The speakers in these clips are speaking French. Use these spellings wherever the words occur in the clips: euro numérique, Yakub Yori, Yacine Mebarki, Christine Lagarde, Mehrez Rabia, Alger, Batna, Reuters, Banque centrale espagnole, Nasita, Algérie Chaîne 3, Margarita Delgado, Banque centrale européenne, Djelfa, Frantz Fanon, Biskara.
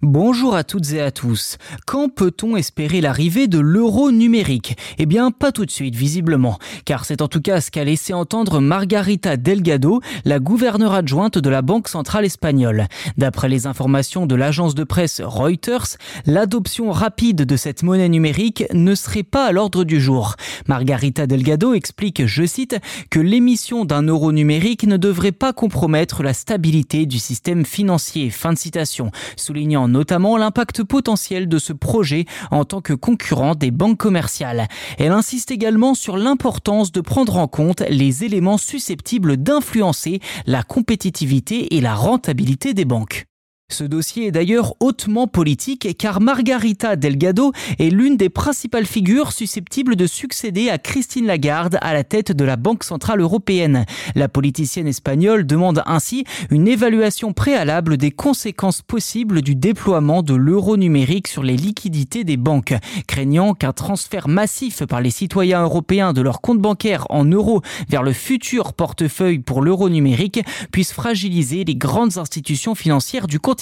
Bonjour à toutes et à tous. Quand peut-on espérer l'arrivée de l'euro numérique ? Eh bien, pas tout de suite, visiblement. Car c'est en tout cas ce qu'a laissé entendre Margarita Delgado, la gouverneure adjointe de la Banque centrale espagnole. D'après les informations de l'agence de presse Reuters, l'adoption rapide de cette monnaie numérique ne serait pas à l'ordre du jour. Margarita Delgado explique, je cite, que l'émission d'un euro numérique ne devrait pas compromettre la stabilité du système financier. Fin de citation. Soulignant notamment l'impact potentiel de ce projet en tant que concurrent des banques commerciales. Elle insiste également sur l'importance de prendre en compte les éléments susceptibles d'influencer la compétitivité et la rentabilité des banques. Ce dossier est d'ailleurs hautement politique car Margarita Delgado est l'une des principales figures susceptibles de succéder à Christine Lagarde à la tête de la Banque centrale européenne. La politicienne espagnole demande ainsi une évaluation préalable des conséquences possibles du déploiement de l'euro numérique sur les liquidités des banques, craignant qu'un transfert massif par les citoyens européens de leurs comptes bancaires en euros vers le futur portefeuille pour l'euro numérique puisse fragiliser les grandes institutions financières du continent.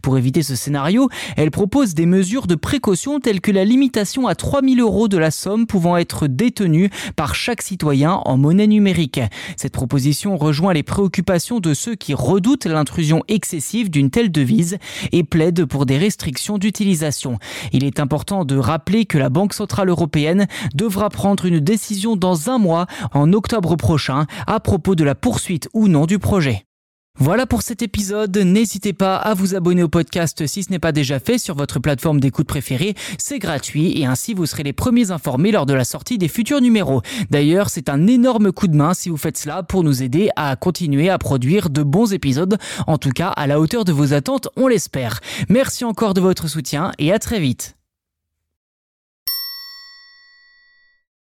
Pour éviter ce scénario, elle propose des mesures de précaution telles que la limitation à 3 000 € de la somme pouvant être détenue par chaque citoyen en monnaie numérique. Cette proposition rejoint les préoccupations de ceux qui redoutent l'intrusion excessive d'une telle devise et plaident pour des restrictions d'utilisation. Il est important de rappeler que la Banque centrale européenne devra prendre une décision dans un mois, en octobre prochain, à propos de la poursuite ou non du projet. Voilà pour cet épisode, n'hésitez pas à vous abonner au podcast si ce n'est pas déjà fait sur votre plateforme d'écoute préférée, c'est gratuit et ainsi vous serez les premiers informés lors de la sortie des futurs numéros. D'ailleurs, c'est un énorme coup de main si vous faites cela pour nous aider à continuer à produire de bons épisodes, en tout cas à la hauteur de vos attentes, on l'espère. Merci encore de votre soutien et à très vite.